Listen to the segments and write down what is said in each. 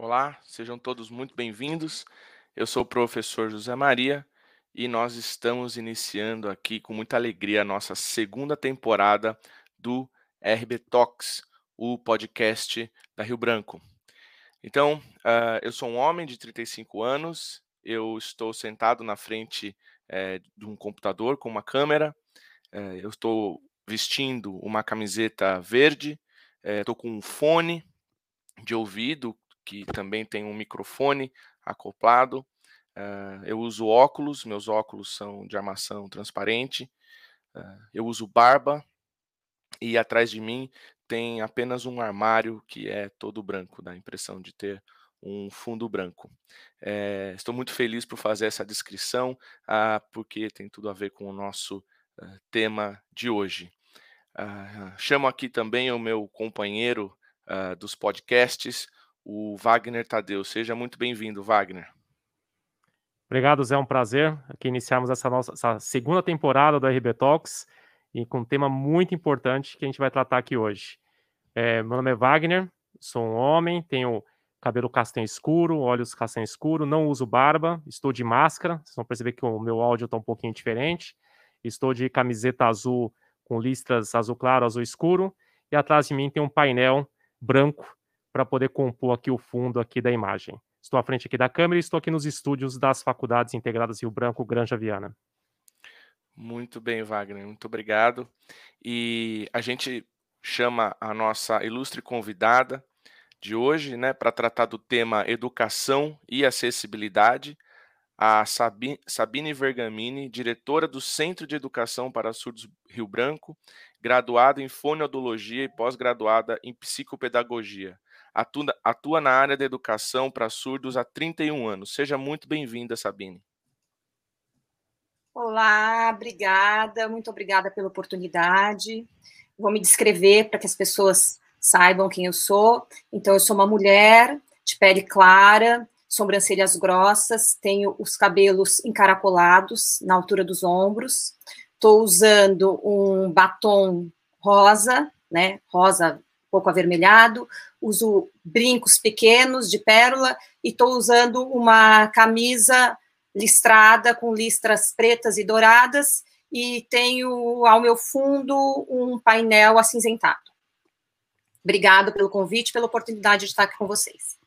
Olá, sejam todos muito bem-vindos. Eu sou o professor José Maria e nós estamos iniciando aqui com muita alegria a nossa segunda temporada do RB Talks, o podcast da Rio Branco. Então, eu sou um homem de 35 anos, eu estou sentado na frente de um computador com uma câmera, eu estou vestindo uma camiseta verde, estou com um fone de ouvido, que também tem um microfone acoplado, eu uso óculos, meus óculos são de armação transparente, eu uso barba e atrás de mim tem apenas um armário que é todo branco, dá a impressão de ter um fundo branco. Estou muito feliz por fazer essa descrição, porque tem tudo a ver com o nosso tema de hoje. Chamo aqui também o meu companheiro dos podcasts, o Wagner Tadeu. Seja muito bem-vindo, Wagner. Obrigado, Zé, é um prazer aqui iniciarmos essa segunda temporada do RB Talks, e com um tema muito importante que a gente vai tratar aqui hoje. Meu nome é Wagner, sou um homem, tenho cabelo castanho escuro, olhos castanho escuro, não uso barba, estou de máscara, vocês vão perceber que o meu áudio está um pouquinho diferente, estou de camiseta azul com listras azul claro, azul escuro, e atrás de mim tem um painel branco para poder compor aqui o fundo aqui da imagem. Estou à frente aqui da câmera e estou aqui nos estúdios das Faculdades Integradas Rio Branco, Granja Viana. Muito bem, Wagner, muito obrigado. E a gente chama a nossa ilustre convidada de hoje, né, para tratar do tema educação e acessibilidade, a Sabine Vergamini, diretora do Centro de Educação para Surdos Rio Branco, graduada em fonoaudiologia e pós-graduada em psicopedagogia. Atua na área da educação para surdos há 31 anos. Seja muito bem-vinda, Sabine. Olá, obrigada, muito obrigada pela oportunidade. Vou me descrever para que as pessoas saibam quem eu sou. Então, eu sou uma mulher de pele clara, sobrancelhas grossas, tenho os cabelos encaracolados na altura dos ombros, estou usando um batom rosa, né, rosa um pouco avermelhado, uso brincos pequenos de pérola e estou usando uma camisa listrada, com listras pretas e douradas, e tenho ao meu fundo um painel acinzentado. Obrigado pelo convite, pela oportunidade de estar aqui com vocês.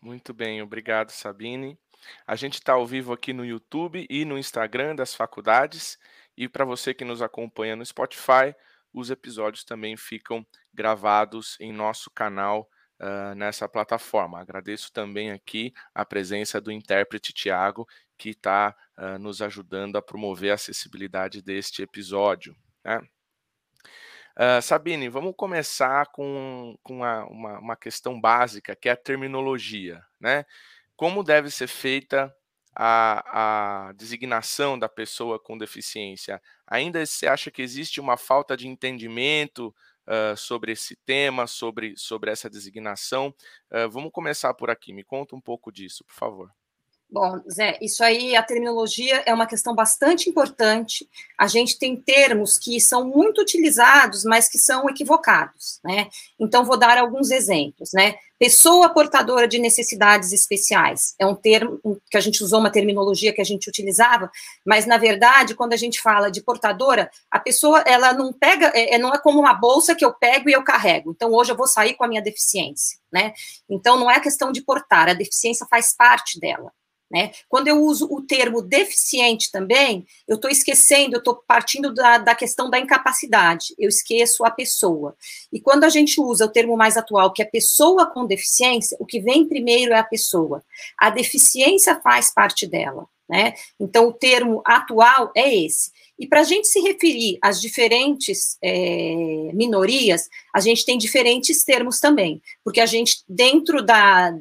Muito bem, obrigado, Sabine. A gente está ao vivo aqui no YouTube e no Instagram das faculdades, e para você que nos acompanha no Spotify, os episódios também ficam gravados em nosso canal nessa plataforma. Agradeço também aqui a presença do intérprete Thiago, que está nos ajudando a promover a acessibilidade deste episódio, né? Sabine, vamos começar com uma questão básica, que é a terminologia, né? Como deve ser feita a designação da pessoa com deficiência? Ainda você acha que existe uma falta de entendimento sobre esse tema, sobre essa designação? Vamos começar por aqui, me conta um pouco disso, por favor. Bom, Zé, isso aí, a terminologia é uma questão bastante importante. A gente tem termos que são muito utilizados, mas que são equivocados, né? Então, vou dar alguns exemplos, né? Pessoa portadora de necessidades especiais é um termo que a gente usou, uma terminologia que a gente utilizava, mas, na verdade, quando a gente fala de portadora, a pessoa, ela não pega, não é como uma bolsa que eu pego e eu carrego. Então, hoje eu vou sair com a minha deficiência, né? Então, não é questão de portar, a deficiência faz parte dela, né? Quando eu uso o termo deficiente também, eu estou esquecendo, eu estou partindo da questão da incapacidade, eu esqueço a pessoa. E quando a gente usa o termo mais atual, que é pessoa com deficiência, o que vem primeiro é a pessoa. A deficiência faz parte dela, né? Então, o termo atual é esse. E para a gente se referir às diferentes minorias, a gente tem diferentes termos também, porque a gente, dentro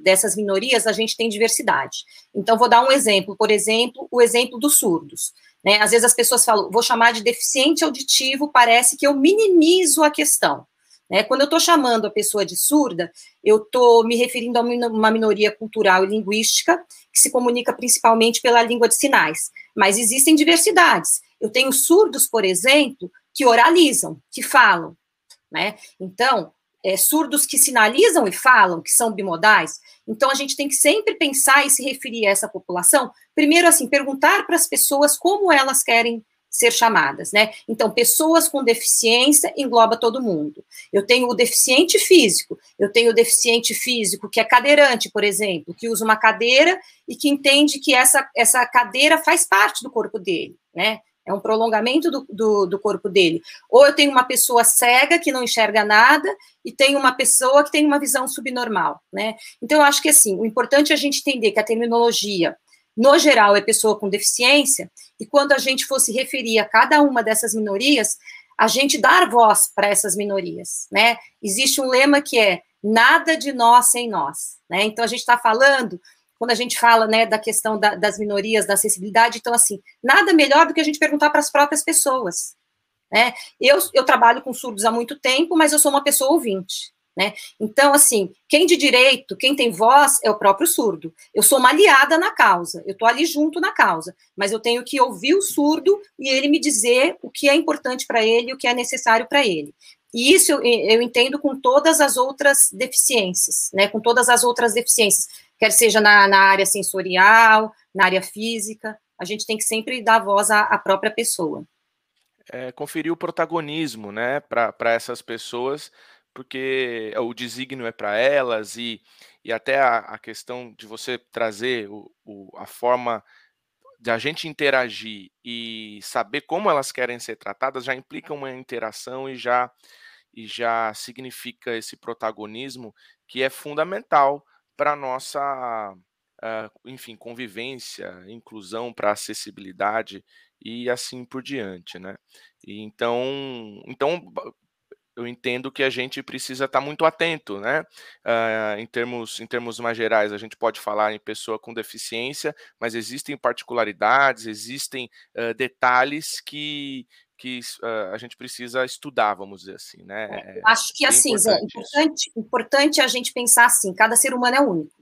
dessas minorias, a gente tem diversidade. Então, vou dar um exemplo, por exemplo, o exemplo dos surdos, né? Às vezes as pessoas falam, vou chamar de deficiente auditivo, parece que eu minimizo a questão, né? Quando eu estou chamando a pessoa de surda, eu estou me referindo a uma minoria cultural e linguística, que se comunica principalmente pela língua de sinais, mas existem diversidades. Eu tenho surdos, por exemplo, que oralizam, que falam, né? Então, surdos que sinalizam e falam, que são bimodais. Então, a gente tem que sempre pensar e se referir a essa população, primeiro, assim, perguntar para as pessoas como elas querem ser chamadas, né? Então, pessoas com deficiência engloba todo mundo. Eu tenho o deficiente físico, que é cadeirante, por exemplo, que usa uma cadeira e que entende que essa cadeira faz parte do corpo dele, né? É um prolongamento do corpo dele. Ou eu tenho uma pessoa cega que não enxerga nada e tem uma pessoa que tem uma visão subnormal, né? Então, eu acho que, assim, o importante é a gente entender que a terminologia, no geral, é pessoa com deficiência, e quando a gente for se referir a cada uma dessas minorias, a gente dar voz para essas minorias, né? Existe um lema que é nada de nós sem nós, né? Então, a gente está falando... Quando a gente fala, né, da questão das minorias, da acessibilidade, então, assim, nada melhor do que a gente perguntar para as próprias pessoas, né? Eu trabalho com surdos há muito tempo, mas eu sou uma pessoa ouvinte, né? Então, assim, quem de direito, quem tem voz é o próprio surdo. Eu sou uma aliada na causa, eu estou ali junto na causa, mas eu tenho que ouvir o surdo e ele me dizer o que é importante para ele, o que é necessário para ele. E isso eu entendo com todas as outras deficiências, né? Com todas as outras deficiências, quer seja na área sensorial, na área física, a gente tem que sempre dar voz à própria pessoa. É, conferir o protagonismo, né, para essas pessoas, porque o desígnio é para elas, e até a questão de você trazer a forma de a gente interagir e saber como elas querem ser tratadas já implica uma interação e já significa esse protagonismo que é fundamental para a nossa, enfim, convivência, inclusão, para acessibilidade e assim por diante, né? E então eu entendo que a gente precisa estar muito atento, né? Em termos mais gerais, a gente pode falar em pessoa com deficiência, mas existem particularidades, existem detalhes que a gente precisa estudar, vamos dizer assim, né? Acho que, assim, Zé, importante a gente pensar assim, cada ser humano é único,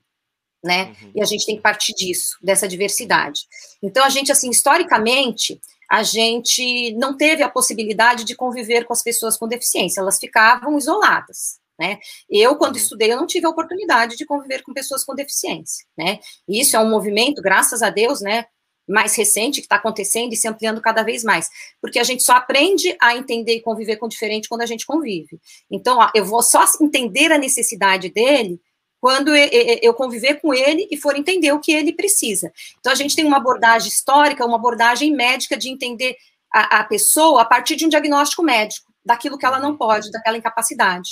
né? Uhum. E a gente tem que partir disso, dessa diversidade. Então, a gente, assim, historicamente, a gente não teve a possibilidade de conviver com as pessoas com deficiência, elas ficavam isoladas, né? Eu, quando estudei, eu não tive a oportunidade de conviver com pessoas com deficiência, né? E isso é um movimento, graças a Deus, né, mais recente, que está acontecendo e se ampliando cada vez mais, porque a gente só aprende a entender e conviver com o diferente quando a gente convive. Então, ó, eu vou só entender a necessidade dele quando eu conviver com ele e for entender o que ele precisa. Então, a gente tem uma abordagem histórica, uma abordagem médica de entender a pessoa a partir de um diagnóstico médico, daquilo que ela não pode, daquela incapacidade,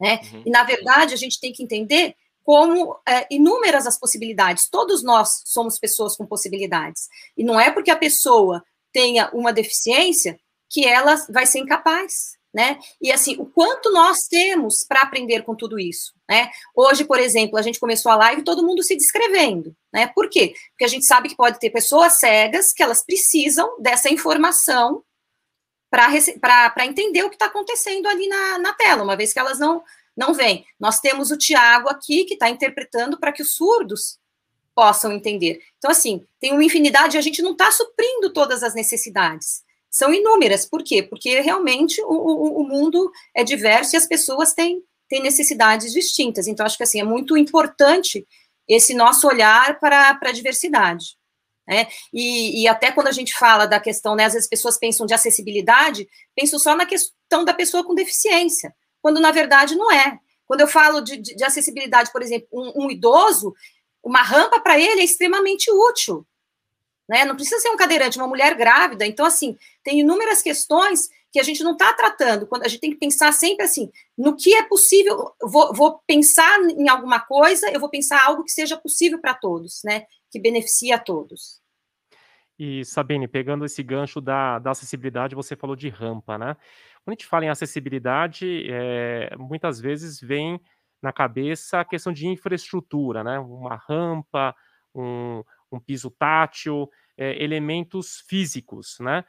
né? Uhum. E, na verdade, a gente tem que entender como inúmeras as possibilidades. Todos nós somos pessoas com possibilidades. E não é porque a pessoa tenha uma deficiência que ela vai ser incapaz, né? E, assim, o quanto nós temos para aprender com tudo isso, né? Hoje, por exemplo, a gente começou a live todo mundo se descrevendo, né? Por quê? Porque a gente sabe que pode ter pessoas cegas que elas precisam dessa informação para entender o que está acontecendo ali na tela, uma vez que elas não vem. Nós temos o Thiago aqui, que está interpretando para que os surdos possam entender. Então, assim, tem uma infinidade, e a gente não está suprindo todas as necessidades. São inúmeras. Por quê? Porque, realmente, o mundo é diverso e as pessoas têm necessidades distintas. Então, acho que, assim, é muito importante esse nosso olhar para a diversidade, né? E até quando a gente fala da questão, né, às vezes as pessoas pensam de acessibilidade, pensam só na questão da pessoa com deficiência, quando, na verdade, não é. Quando eu falo de acessibilidade, por exemplo, um idoso, uma rampa para ele é extremamente útil, né? Não precisa ser um cadeirante, uma mulher grávida. Então, assim, tem inúmeras questões que a gente não está tratando. Quando a gente tem que pensar sempre, assim, no que é possível. Vou pensar em alguma coisa, eu vou pensar algo que seja possível para todos, né? Que beneficie a todos. E, Sabine, pegando esse gancho da acessibilidade, você falou de rampa, né? Quando a gente fala em acessibilidade, muitas vezes vem na cabeça a questão de infraestrutura, né? Uma rampa, um piso tátil, elementos físicos, né?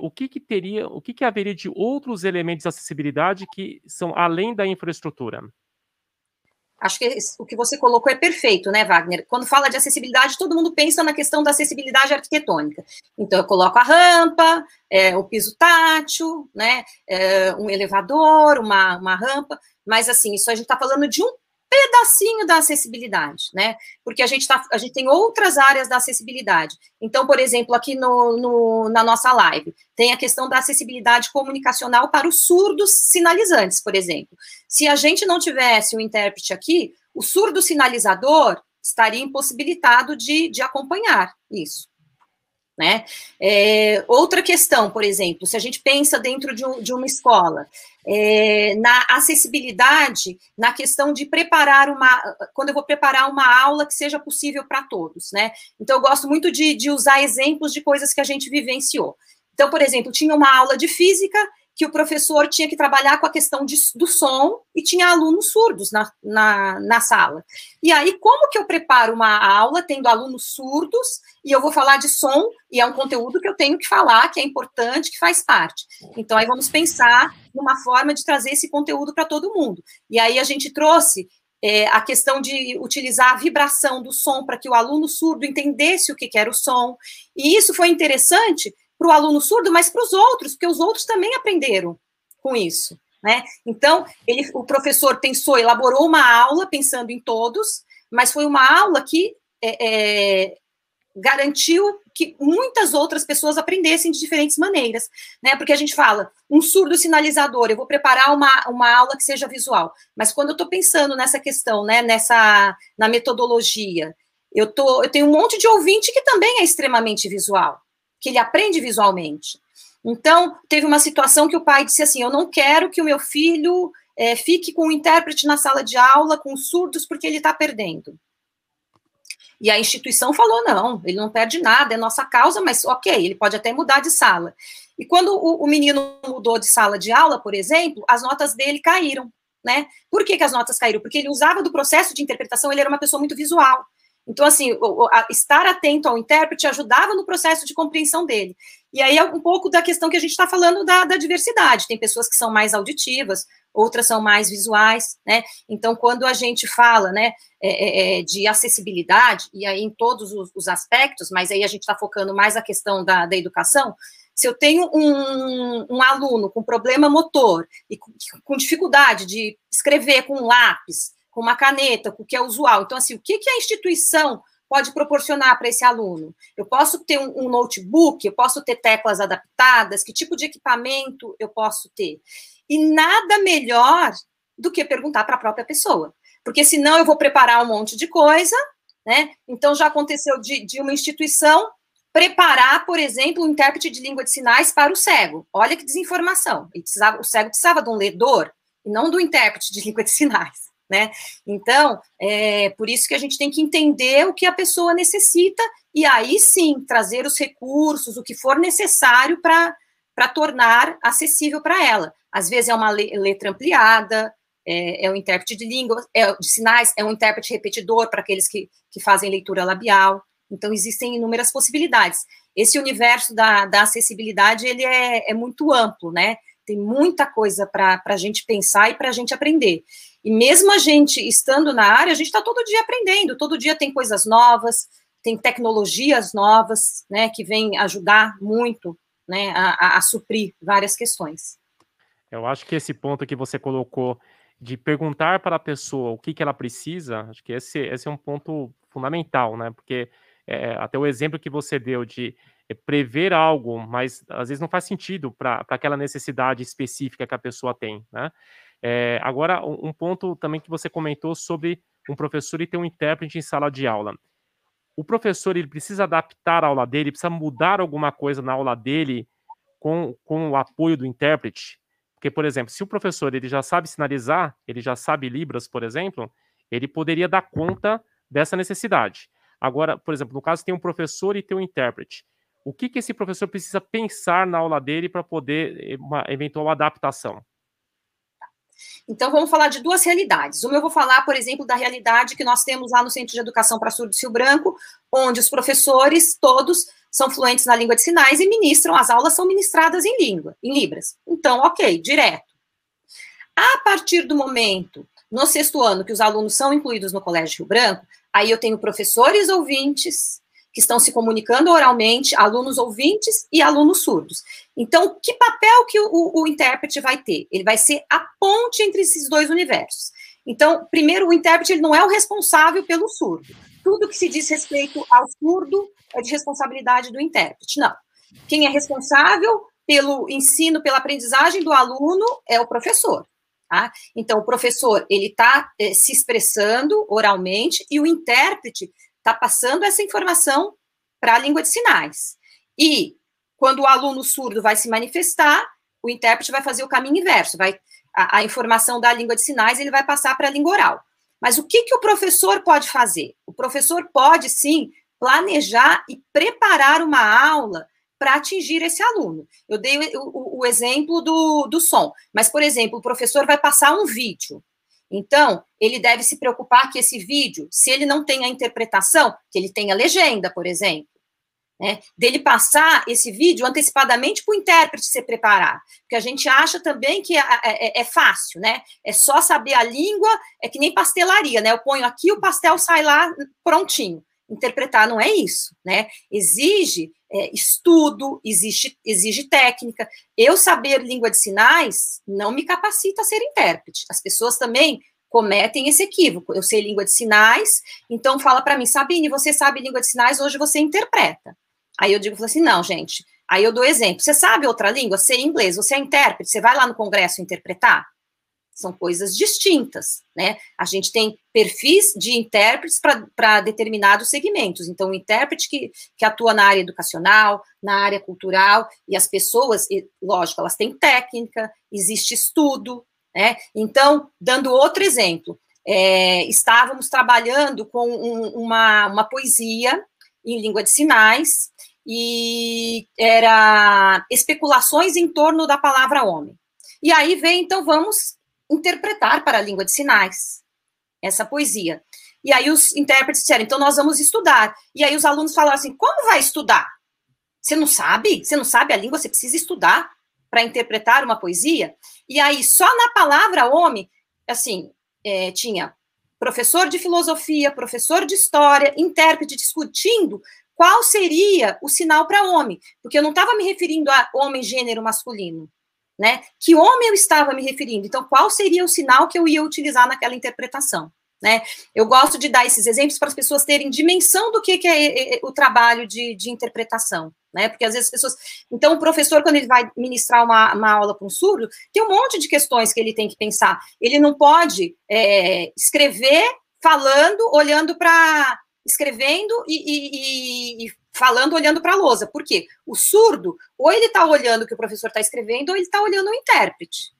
O que haveria de outros elementos de acessibilidade que são além da infraestrutura? Acho que o que você colocou é perfeito, né, Wagner? Quando fala de acessibilidade, todo mundo pensa na questão da acessibilidade arquitetônica. Então, eu coloco a rampa, o piso tátil, né, um elevador, uma rampa, mas, assim, isso a gente está falando de um pedacinho da acessibilidade, né? Porque a gente tem outras áreas da acessibilidade. Então, por exemplo, aqui na nossa live, tem a questão da acessibilidade comunicacional para os surdos sinalizantes, por exemplo. Se a gente não tivesse um intérprete aqui, o surdo sinalizador estaria impossibilitado de acompanhar isso, né? Outra questão, por exemplo, se a gente pensa dentro de uma escola, na acessibilidade, na questão de preparar quando eu vou preparar uma aula que seja possível para todos, né? Então, eu gosto muito de usar exemplos de coisas que a gente vivenciou. Então, por exemplo, tinha uma aula de física que o professor tinha que trabalhar com a questão do som e tinha alunos surdos na sala. E aí, como que eu preparo uma aula tendo alunos surdos e eu vou falar de som e é um conteúdo que eu tenho que falar, que é importante, que faz parte. Então, aí vamos pensar numa forma de trazer esse conteúdo para todo mundo. E aí a gente trouxe a questão de utilizar a vibração do som para que o aluno surdo entendesse o que era o som. E isso foi interessante para o aluno surdo, mas para os outros, porque os outros também aprenderam com isso, né? Então, o professor pensou, elaborou uma aula pensando em todos, mas foi uma aula que garantiu que muitas outras pessoas aprendessem de diferentes maneiras, né? Porque a gente fala, um surdo sinalizador, eu vou preparar uma aula que seja visual, mas quando eu estou pensando nessa questão, né, na metodologia, eu tenho um monte de ouvinte que também é extremamente visual, que ele aprende visualmente. Então, teve uma situação que o pai disse assim, eu não quero que o meu filho fique com o intérprete na sala de aula, com os surdos, porque ele está perdendo. E a instituição falou, não, ele não perde nada, é nossa causa, mas ok, ele pode até mudar de sala. E quando o menino mudou de sala de aula, por exemplo, as notas dele caíram, né? Por que as notas caíram? Porque ele usava do processo de interpretação, ele era uma pessoa muito visual. Então, assim, estar atento ao intérprete ajudava no processo de compreensão dele. E aí é um pouco da questão que a gente está falando da diversidade. Tem pessoas que são mais auditivas, outras são mais visuais, né? Então, quando a gente fala, né, de acessibilidade, e aí em todos os aspectos, mas aí a gente está focando mais a questão da educação, se eu tenho um aluno com problema motor e com dificuldade de escrever com um lápis, com uma caneta, com o que é usual, então, assim, o que a instituição pode proporcionar para esse aluno? Eu posso ter um notebook, eu posso ter teclas adaptadas, que tipo de equipamento eu posso ter? E nada melhor do que perguntar para a própria pessoa. Porque senão eu vou preparar um monte de coisa, né? Então já aconteceu de uma instituição preparar, por exemplo, um intérprete de língua de sinais para o cego. Olha que desinformação. O cego precisava de um ledor e não do intérprete de língua de sinais, né? Então, é por isso que a gente tem que entender o que a pessoa necessita e aí sim trazer os recursos, o que for necessário para tornar acessível para ela. Às vezes é uma letra ampliada, é um intérprete de língua, de sinais, é um intérprete repetidor para aqueles que fazem leitura labial. Então, existem inúmeras possibilidades. Esse universo da acessibilidade, ele é muito amplo, né? Tem muita coisa para a gente pensar e para a gente aprender. E mesmo a gente estando na área, a gente está todo dia aprendendo, todo dia tem coisas novas, tem tecnologias novas, né, que vêm ajudar muito, né, a suprir várias questões. Eu acho que esse ponto que você colocou de perguntar para a pessoa o que ela precisa, acho que esse é um ponto fundamental, né? Porque até o exemplo que você deu de prever algo, mas às vezes não faz sentido para aquela necessidade específica que a pessoa tem, né? Agora, um ponto também que você comentou sobre um professor e ter um intérprete em sala de aula. O professor, ele precisa adaptar a aula dele, precisa mudar alguma coisa na aula dele com o apoio do intérprete? Porque, por exemplo, se o professor ele já sabe sinalizar, ele já sabe Libras, por exemplo, ele poderia dar conta dessa necessidade. Agora, por exemplo, no caso tem um professor e tem um intérprete. O que esse professor precisa pensar na aula dele para poder uma eventual adaptação? Então, vamos falar de duas realidades. Uma eu vou falar, por exemplo, da realidade que nós temos lá no Centro de Educação para Surdos Rio Branco, onde os professores todos são fluentes na língua de sinais e ministram, as aulas são ministradas em Libras. Então, ok, direto. A partir do momento no sexto ano, que os alunos são incluídos no Colégio Rio Branco, aí eu tenho professores ouvintes, que estão se comunicando oralmente, alunos ouvintes e alunos surdos. Então, que papel que o intérprete vai ter? Ele vai ser a ponte entre esses dois universos. Então, primeiro, o intérprete ele não é o responsável pelo surdo. Tudo que se diz respeito ao surdo é de responsabilidade do intérprete, não. Quem é responsável pelo ensino, pela aprendizagem do aluno é o professor. Tá? Então, o professor ele está se expressando oralmente e o intérprete está passando essa informação para a língua de sinais. E quando o aluno surdo vai se manifestar, o intérprete vai fazer o caminho inverso, vai, a informação da língua de sinais ele vai passar para a língua oral. Mas o que, que o professor pode fazer? O professor pode, sim, planejar e preparar uma aula para atingir esse aluno. Eu dei o exemplo do som, mas, por exemplo, o professor vai passar um vídeo. Então, ele deve se preocupar que esse vídeo, se ele não tem a interpretação, que ele tenha legenda, por exemplo, né? Dele passar esse vídeo antecipadamente para o intérprete se preparar. Porque a gente acha também que é fácil, né? É só saber a língua, é que nem pastelaria, né? Eu ponho aqui, o pastel sai lá prontinho. Interpretar não é isso, né? Exige estudo, exige técnica. Eu saber língua de sinais não me capacita a ser intérprete. As pessoas também cometem esse equívoco. Eu sei língua de sinais, então fala para mim, Sabine, você sabe língua de sinais, hoje você interpreta. Aí eu digo assim, não, gente. Aí eu dou exemplo. Você sabe outra língua? Sei inglês, você é intérprete, você vai lá no congresso interpretar? São coisas distintas, né? A gente tem perfis de intérpretes para determinados segmentos. Então, o intérprete que atua na área educacional, na área cultural, e as pessoas, lógico, elas têm técnica, existe estudo, né? Então, dando outro exemplo, estávamos trabalhando com uma poesia em língua de sinais e era especulações em torno da palavra homem. E aí vem, então, vamos interpretar para a língua de sinais essa poesia. E aí os intérpretes disseram, então nós vamos estudar. E aí os alunos falaram assim, como vai estudar? Você não sabe? Você não sabe a língua? Você precisa estudar para interpretar uma poesia? E aí só na palavra homem, assim, tinha professor de filosofia, professor de história, intérprete discutindo qual seria o sinal para homem. Porque eu não estava me referindo a homem gênero masculino. Né? Que homem eu estava me referindo? Então, qual seria o sinal que eu ia utilizar naquela interpretação? Né? Eu gosto de dar esses exemplos para as pessoas terem dimensão do que é o trabalho de interpretação. Né? Porque, às vezes, as pessoas... Então, o professor, quando ele vai ministrar uma aula para um surdo, tem um monte de questões que ele tem que pensar. Ele não pode escrever falando, olhando para... Escrevendo e falando, olhando para a lousa. Por quê? O surdo, ou ele está olhando o que o professor está escrevendo, ou ele está olhando o intérprete.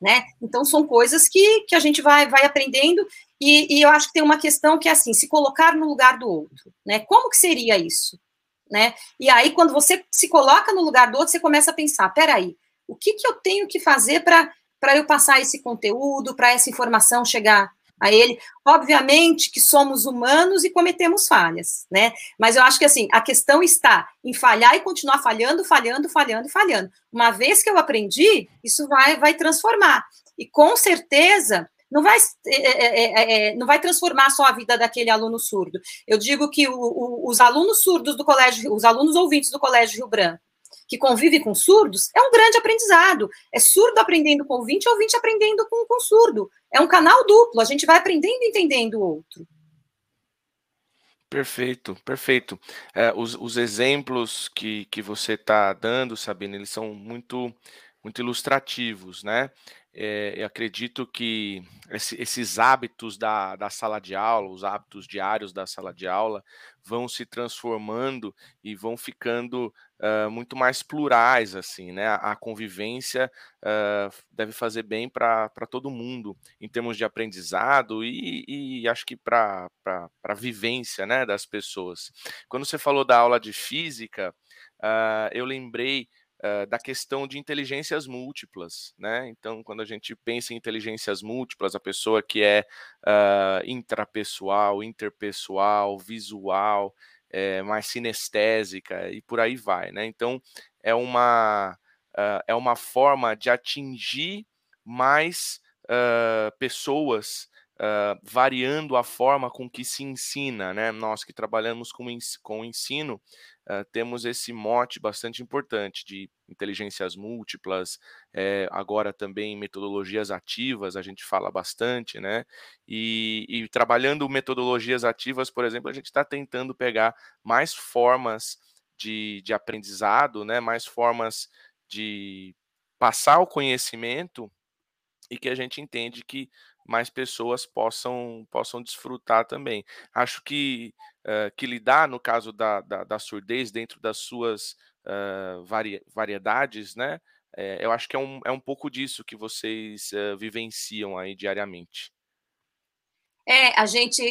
Né? Então, são coisas que a gente vai aprendendo, e eu acho que tem uma questão que é assim, se colocar no lugar do outro. Né? Como que seria isso? Né? E aí, quando você se coloca no lugar do outro, você começa a pensar, peraí, o que eu tenho que fazer para eu passar esse conteúdo, para essa informação chegar a ele? Obviamente que somos humanos e cometemos falhas, né? Mas eu acho que, assim, a questão está em falhar e continuar falhando. Uma vez que eu aprendi, isso vai transformar. E, com certeza, não vai transformar só a vida daquele aluno surdo. Eu digo que os alunos surdos do colégio, os alunos ouvintes do Colégio Rio Branco, que convive com surdos, é um grande aprendizado. É surdo aprendendo com ouvinte, ouvinte aprendendo com surdo. É um canal duplo, a gente vai aprendendo e entendendo o outro. Perfeito, perfeito. Os exemplos que você está dando, Sabine, eles são muito, muito ilustrativos, né? Eu acredito que esses hábitos da sala de aula, os hábitos diários da sala de aula, vão se transformando e vão ficando muito mais plurais, assim, né? A convivência deve fazer bem para todo mundo, em termos de aprendizado e acho que para a vivência, né, das pessoas. Quando você falou da aula de física, eu lembrei da questão de inteligências múltiplas, né? Então, quando a gente pensa em inteligências múltiplas, a pessoa que é intrapessoal, interpessoal, visual, mais sinestésica e por aí vai, né? Então, é uma forma de atingir mais pessoas variando a forma com que se ensina, né? Nós que trabalhamos com ensino, temos esse mote bastante importante de inteligências múltiplas, agora também metodologias ativas, a gente fala bastante, né? E trabalhando metodologias ativas, por exemplo, a gente está tentando pegar mais formas de aprendizado, né? Mais formas de passar o conhecimento e que a gente entende que mais pessoas possam desfrutar também. Acho que lidar, no caso da surdez, dentro das suas variedades, né? Eu acho que é um pouco disso que vocês vivenciam aí diariamente. A gente,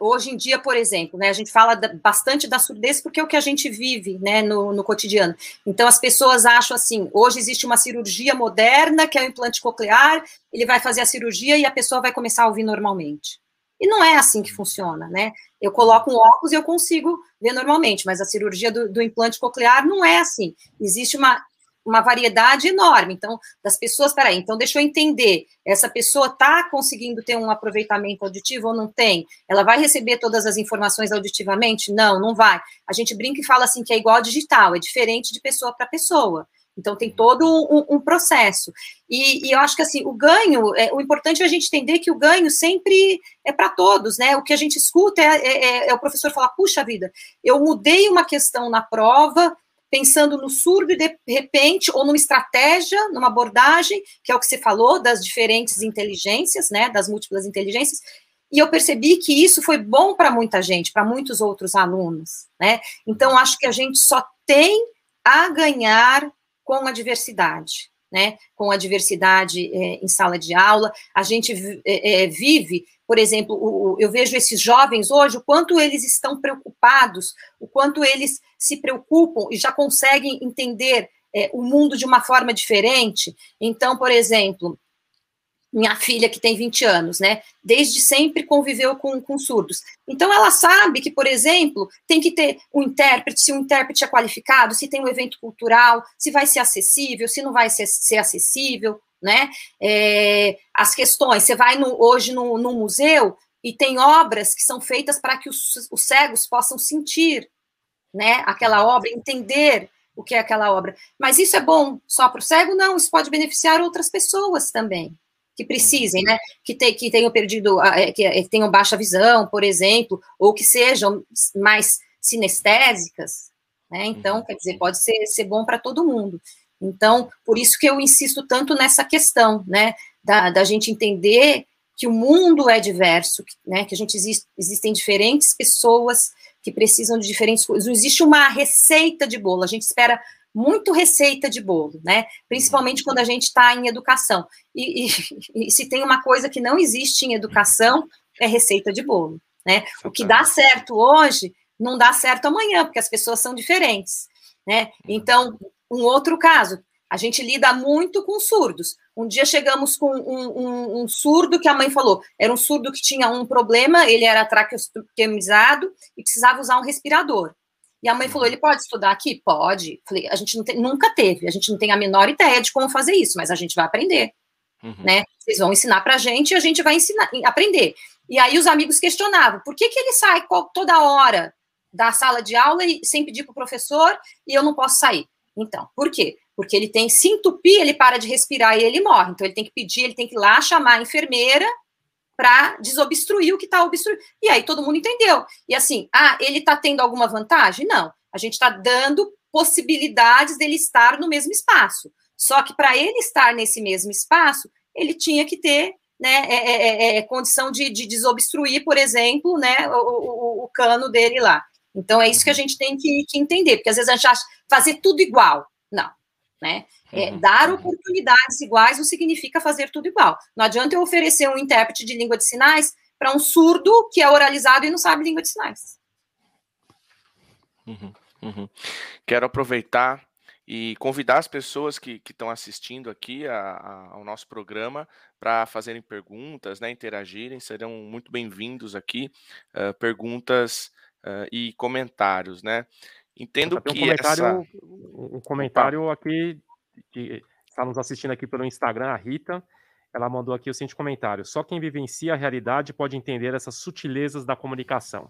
hoje em dia, por exemplo, né, a gente fala bastante da surdez porque é o que a gente vive, né, no cotidiano. Então, as pessoas acham assim, hoje existe uma cirurgia moderna, que é o implante coclear, ele vai fazer a cirurgia e a pessoa vai começar a ouvir normalmente. E não é assim que funciona, né? Eu coloco um óculos e eu consigo ver normalmente, mas a cirurgia do implante coclear não é assim. Existe uma variedade enorme, então, das pessoas, peraí, então deixa eu entender, essa pessoa está conseguindo ter um aproveitamento auditivo ou não tem? Ela vai receber todas as informações auditivamente? Não, não vai. A gente brinca e fala assim que é igual ao digital, é diferente de pessoa para pessoa, então tem todo um processo, e eu acho que assim, o ganho, o importante é a gente entender que o ganho sempre é para todos, né, o que a gente escuta é o professor falar, puxa vida, eu mudei uma questão na prova, pensando no surdo e, de repente, ou numa estratégia, numa abordagem, que é o que você falou, das diferentes inteligências, né, das múltiplas inteligências, e eu percebi que isso foi bom para muita gente, para muitos outros alunos, né, então acho que a gente só tem a ganhar com a diversidade, né, com a diversidade em sala de aula, a gente vive, por exemplo, eu vejo esses jovens hoje, o quanto eles estão preocupados, o quanto eles se preocupam e já conseguem entender o mundo de uma forma diferente. Então, por exemplo, minha filha que tem 20 anos, né, desde sempre conviveu com surdos. Então, ela sabe que, por exemplo, tem que ter um intérprete, se o intérprete é qualificado, se tem um evento cultural, se vai ser acessível, se não vai ser acessível, né, as questões, você vai hoje no museu e tem obras que são feitas para que os cegos possam sentir, né, aquela obra, entender o que é aquela obra. Mas isso é bom só para o cego? Não, isso pode beneficiar outras pessoas também, que precisem, né, que tenham perdido, que tenham baixa visão, por exemplo, ou que sejam mais sinestésicas, né, então, quer dizer, pode ser bom para todo mundo. Então, por isso que eu insisto tanto nessa questão, né, da gente entender que o mundo é diverso, né, que a gente existem diferentes pessoas que precisam de diferentes coisas, não existe uma receita de bolo, a gente espera muito receita de bolo, né? Principalmente quando a gente está em educação. E se tem uma coisa que não existe em educação, é receita de bolo, né? O que dá certo hoje, não dá certo amanhã, porque as pessoas são diferentes, né? Então, um outro caso, a gente lida muito com surdos. Um dia chegamos com um surdo que a mãe falou, era um surdo que tinha um problema, ele era traqueostomizado e precisava usar um respirador. E a mãe falou, ele pode estudar aqui? Pode. Falei, a gente nunca teve, a gente não tem a menor ideia de como fazer isso, mas a gente vai aprender, né? Vocês vão ensinar pra gente e a gente vai aprender. E aí os amigos questionavam, por que ele sai toda hora da sala de aula e sem pedir pro professor e eu não posso sair? Então, por quê? Porque ele tem, se entupir, ele para de respirar e ele morre. Então ele tem que pedir, ele tem que ir lá chamar a enfermeira para desobstruir o que está obstruindo. E aí todo mundo entendeu. E assim, ele está tendo alguma vantagem? Não. A gente está dando possibilidades dele estar no mesmo espaço. Só que para ele estar nesse mesmo espaço, ele tinha que ter, né, condição de desobstruir, por exemplo, né, o cano dele lá. Então é isso que a gente tem que entender, porque às vezes a gente acha fazer tudo igual. Não. Né? Dar oportunidades iguais não significa fazer tudo igual. Não adianta eu oferecer um intérprete de língua de sinais para um surdo que é oralizado e não sabe língua de sinais. Quero aproveitar e convidar as pessoas que estão assistindo aqui ao nosso programa para fazerem perguntas, né, interagirem, serão muito bem-vindos aqui, perguntas e comentários, né? Entendo que um comentário aqui, que está nos assistindo aqui pelo Instagram, a Rita, Ela mandou aqui o seguinte comentário: só quem vivencia a realidade pode entender essas sutilezas da comunicação.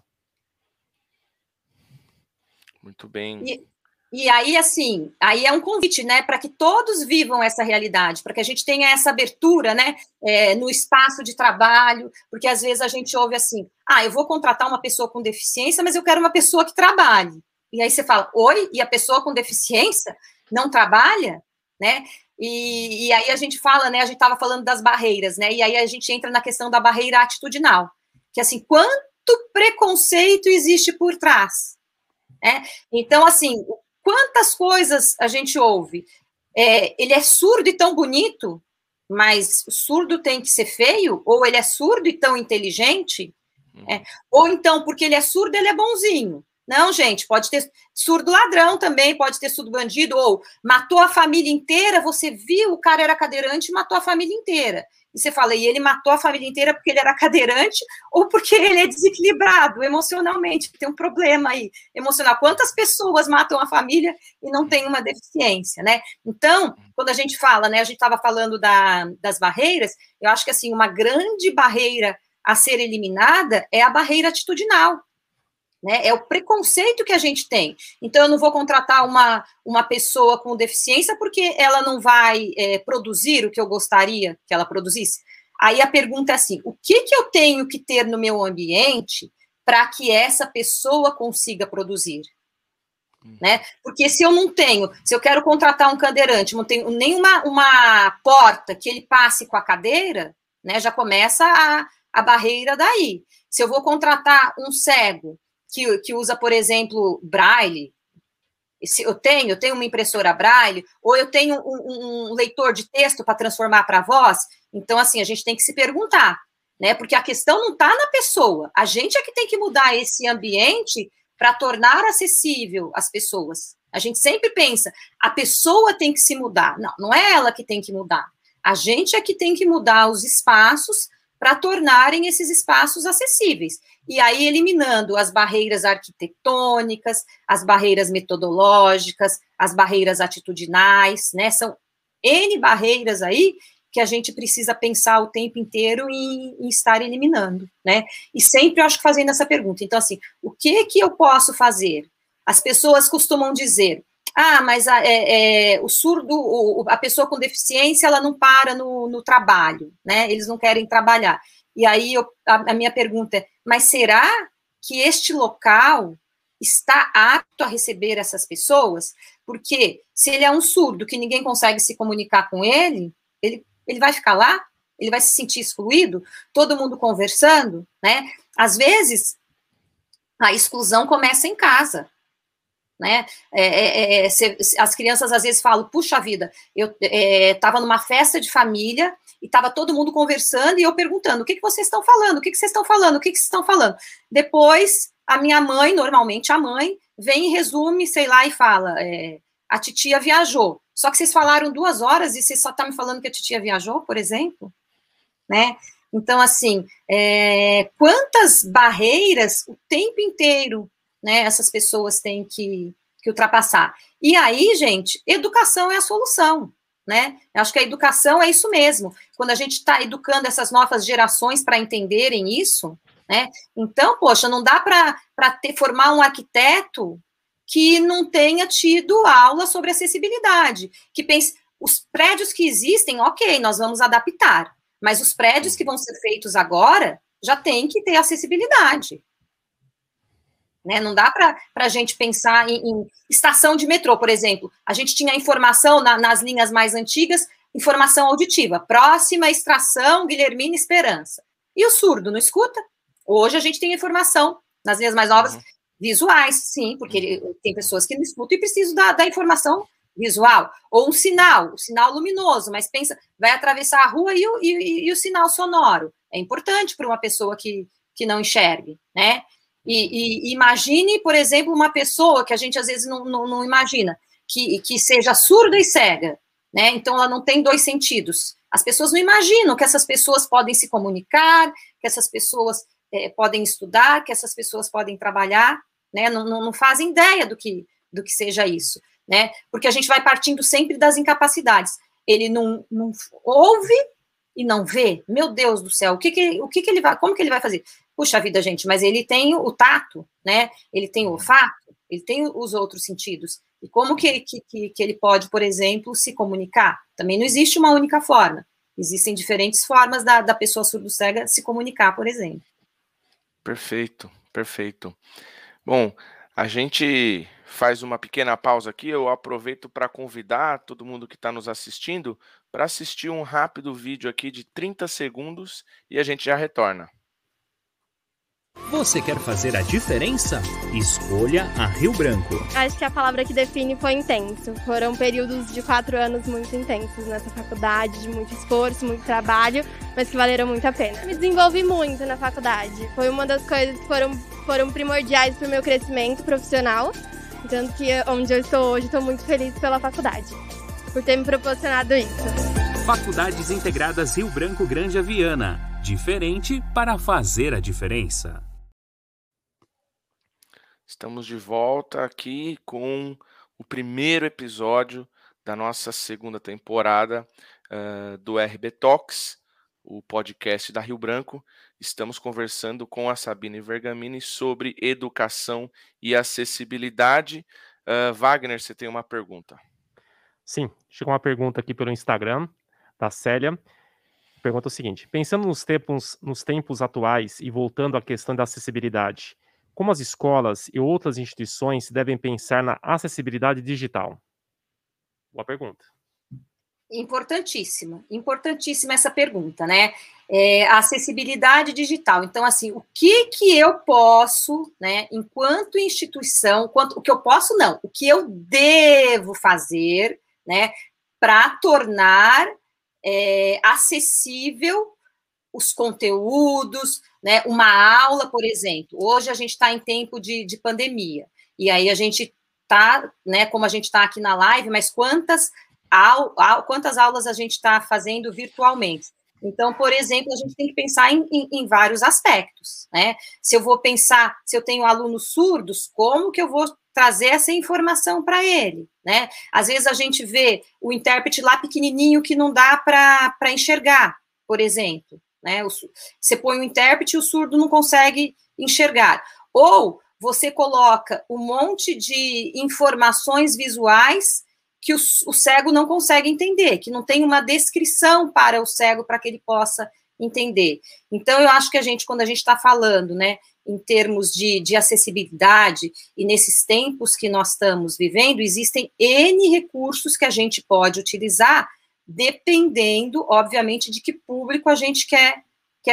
Muito bem. E aí, assim, aí é um convite, né, para que todos vivam essa realidade, para que a gente tenha essa abertura, né, no espaço de trabalho, porque às vezes a gente ouve assim, ah, eu vou contratar uma pessoa com deficiência, mas eu quero uma pessoa que trabalhe. E aí você fala, oi, e a pessoa com deficiência não trabalha, né? E aí a gente fala, né, a gente estava falando das barreiras, né, e aí a gente entra na questão da barreira atitudinal, que assim, quanto preconceito existe por trás, né? Então, assim, quantas coisas a gente ouve? Ele é surdo e tão bonito, mas o surdo tem que ser feio? Ou ele é surdo e tão inteligente? Ou então, porque ele é surdo, ele é bonzinho. Não, gente, pode ter surdo ladrão também, pode ter surdo bandido, ou matou a família inteira, você viu, o cara era cadeirante e matou a família inteira. E você fala, e ele matou a família inteira porque ele era cadeirante ou porque ele é desequilibrado emocionalmente, tem um problema aí emocional. Quantas pessoas matam a família e não tem uma deficiência, né? Então, quando a gente fala, né, a gente estava falando das barreiras, eu acho que, assim, uma grande barreira a ser eliminada é a barreira atitudinal, né? É o preconceito que a gente tem. Então, eu não vou contratar uma pessoa com deficiência porque ela não vai produzir o que eu gostaria que ela produzisse. Aí a pergunta é assim, o que eu tenho que ter no meu ambiente para que essa pessoa consiga produzir? Né? Porque se eu não tenho, se eu quero contratar um cadeirante, não tenho nenhuma porta que ele passe com a cadeira, né, já começa a barreira daí. Se eu vou contratar um cego, que usa, por exemplo, braille, se eu tenho uma impressora braille, ou eu tenho um leitor de texto para transformar para voz, então, assim, a gente tem que se perguntar, né, porque a questão não está na pessoa, a gente é que tem que mudar esse ambiente para tornar acessível as pessoas. A gente sempre pensa, a pessoa tem que se mudar, não, não é ela que tem que mudar, a gente é que tem que mudar os espaços para tornarem esses espaços acessíveis, e aí eliminando as barreiras arquitetônicas, as barreiras metodológicas, as barreiras atitudinais, né, são N barreiras aí que a gente precisa pensar o tempo inteiro em estar eliminando, né, e sempre eu acho que fazendo essa pergunta, então assim, o que eu posso fazer? As pessoas costumam dizer, ah, mas o surdo, a pessoa com deficiência, ela não para no trabalho, né? Eles não querem trabalhar. E aí a minha pergunta é, mas será que este local está apto a receber essas pessoas? Porque se ele é um surdo que ninguém consegue se comunicar com ele vai ficar lá? Ele vai se sentir excluído? Todo mundo conversando, né? Às vezes, a exclusão começa em casa, né? As crianças às vezes falam, puxa vida, eu estava numa festa de família e estava todo mundo conversando e eu perguntando, o que vocês estão falando? O que vocês estão falando? O que vocês estão falando? Depois, a minha mãe, normalmente a mãe, vem e resume, sei lá, e fala, a titia viajou. Só que vocês falaram 2 horas e vocês só estão me falando que a titia viajou, por exemplo, né? Então, assim, quantas barreiras o tempo inteiro, né, essas pessoas têm que ultrapassar. E aí, gente, educação é a solução, né? Eu acho que a educação é isso mesmo. Quando a gente está educando essas novas gerações para entenderem isso, né? Então, poxa, não dá para formar um arquiteto que não tenha tido aula sobre acessibilidade, que pense, os prédios que existem, ok, nós vamos adaptar, mas os prédios que vão ser feitos agora já tem que ter acessibilidade. Né? Não dá para a gente pensar em estação de metrô, por exemplo. A gente tinha informação nas linhas mais antigas, informação auditiva. Próxima estação, Guilhermina Esperança. E o surdo não escuta? Hoje a gente tem informação nas linhas mais novas, visuais, sim, porque tem pessoas que não escutam e precisam da informação visual. Ou um sinal luminoso, mas pensa, vai atravessar a rua e o sinal sonoro. É importante para uma pessoa que não enxergue, né? E imagine, por exemplo, uma pessoa que a gente às vezes não imagina, que seja surda e cega, né? Então ela não tem 2 sentidos. As pessoas não imaginam que essas pessoas podem se comunicar, que essas pessoas podem estudar, que essas pessoas podem trabalhar, né? Não fazem ideia do que seja isso, né? Porque a gente vai partindo sempre das incapacidades. Ele não ouve, e não vê, meu Deus do céu, o que ele vai, como que ele vai fazer? Puxa vida, gente, mas ele tem o tato, né? Ele tem o olfato, ele tem os outros sentidos. E como que ele pode, por exemplo, se comunicar? Também não existe uma única forma. Existem diferentes formas da pessoa surdo-cega se comunicar, por exemplo. Perfeito, perfeito. Bom, a gente faz uma pequena pausa aqui. Eu aproveito para convidar todo mundo que está nos assistindo para assistir um rápido vídeo aqui de 30 segundos e a gente já retorna. Você quer fazer a diferença? Escolha a Rio Branco. Acho que a palavra que define foi intenso. Foram períodos de 4 anos muito intensos nessa faculdade, de muito esforço, muito trabalho, mas que valeram muito a pena. Me desenvolvi muito na faculdade. Foi uma das coisas que foram primordiais para o meu crescimento profissional, tanto que onde eu estou hoje estou muito feliz pela faculdade, por ter me proporcionado isso. Faculdades Integradas Rio Branco, Granja Viana. Diferente para fazer a diferença. Estamos de volta aqui com o primeiro episódio da nossa segunda temporada do RB Talks, o podcast da Rio Branco. Estamos conversando com a Sabine Vergamini sobre educação e acessibilidade. Wagner, você tem uma pergunta? Sim, chegou uma pergunta aqui pelo Instagram da Célia. Pergunta o seguinte: pensando nos tempos atuais e voltando à questão da acessibilidade, como as escolas e outras instituições devem pensar na acessibilidade digital? Boa pergunta. Importantíssima, importantíssima essa pergunta, né? A acessibilidade digital. Então, assim, o que eu posso, né, enquanto instituição, o que eu posso não, o que eu devo fazer, né, para tornar acessível os conteúdos, né? Uma aula, por exemplo. Hoje a gente está em tempo de pandemia, e aí a gente está, né, como a gente está aqui na live, mas quantas aulas a gente está fazendo virtualmente? Então, por exemplo, a gente tem que pensar em vários aspectos, né? Se eu vou pensar, se eu tenho alunos surdos, como que eu vou trazer essa informação para ele, né? Às vezes a gente vê o intérprete lá pequenininho que não dá para enxergar, por exemplo, né? Você põe o intérprete e o surdo não consegue enxergar. Ou você coloca um monte de informações visuais que o cego não consegue entender, que não tem uma descrição para o cego para que ele possa entender. Então, eu acho que quando a gente está falando, né, em termos de acessibilidade, e nesses tempos que nós estamos vivendo, existem N recursos que a gente pode utilizar, dependendo, obviamente, de que público a gente quer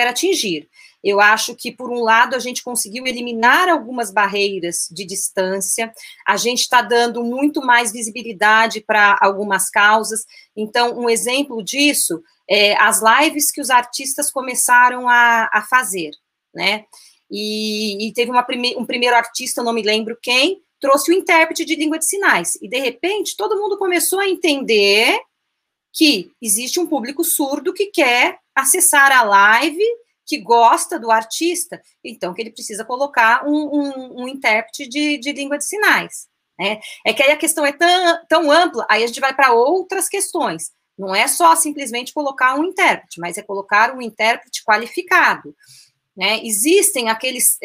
atingir. Eu acho que, por um lado, a gente conseguiu eliminar algumas barreiras de distância, a gente está dando muito mais visibilidade para algumas causas. Então, um exemplo disso é as lives que os artistas começaram a fazer, né? E teve um primeiro artista, eu não me lembro quem, trouxe o intérprete de língua de sinais, e de repente todo mundo começou a entender que existe um público surdo que quer acessar a live, que gosta do artista, então que ele precisa colocar um intérprete de língua de sinais, né? É que aí a questão é tão ampla, aí a gente vai para outras questões. Não é só simplesmente colocar um intérprete, mas é colocar um intérprete qualificado, né? Existem aqueles